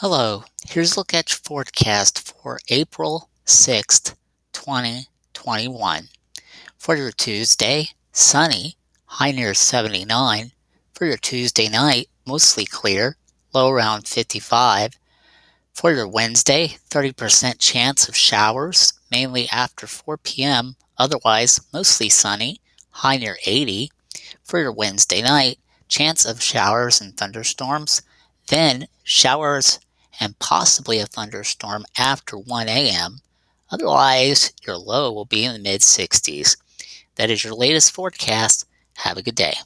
Hello, here's a look at your forecast for April 6th, 2021. For your Tuesday, sunny, high near 79. For your Tuesday night, mostly clear, low around 55. For your Wednesday, 30% chance of showers, mainly after 4 p.m., otherwise mostly sunny, high near 80. For your Wednesday night, chance of showers and thunderstorms, then showers and possibly a thunderstorm after 1 a.m. Otherwise, your low will be in the mid-60s. That is your latest forecast. Have a good day.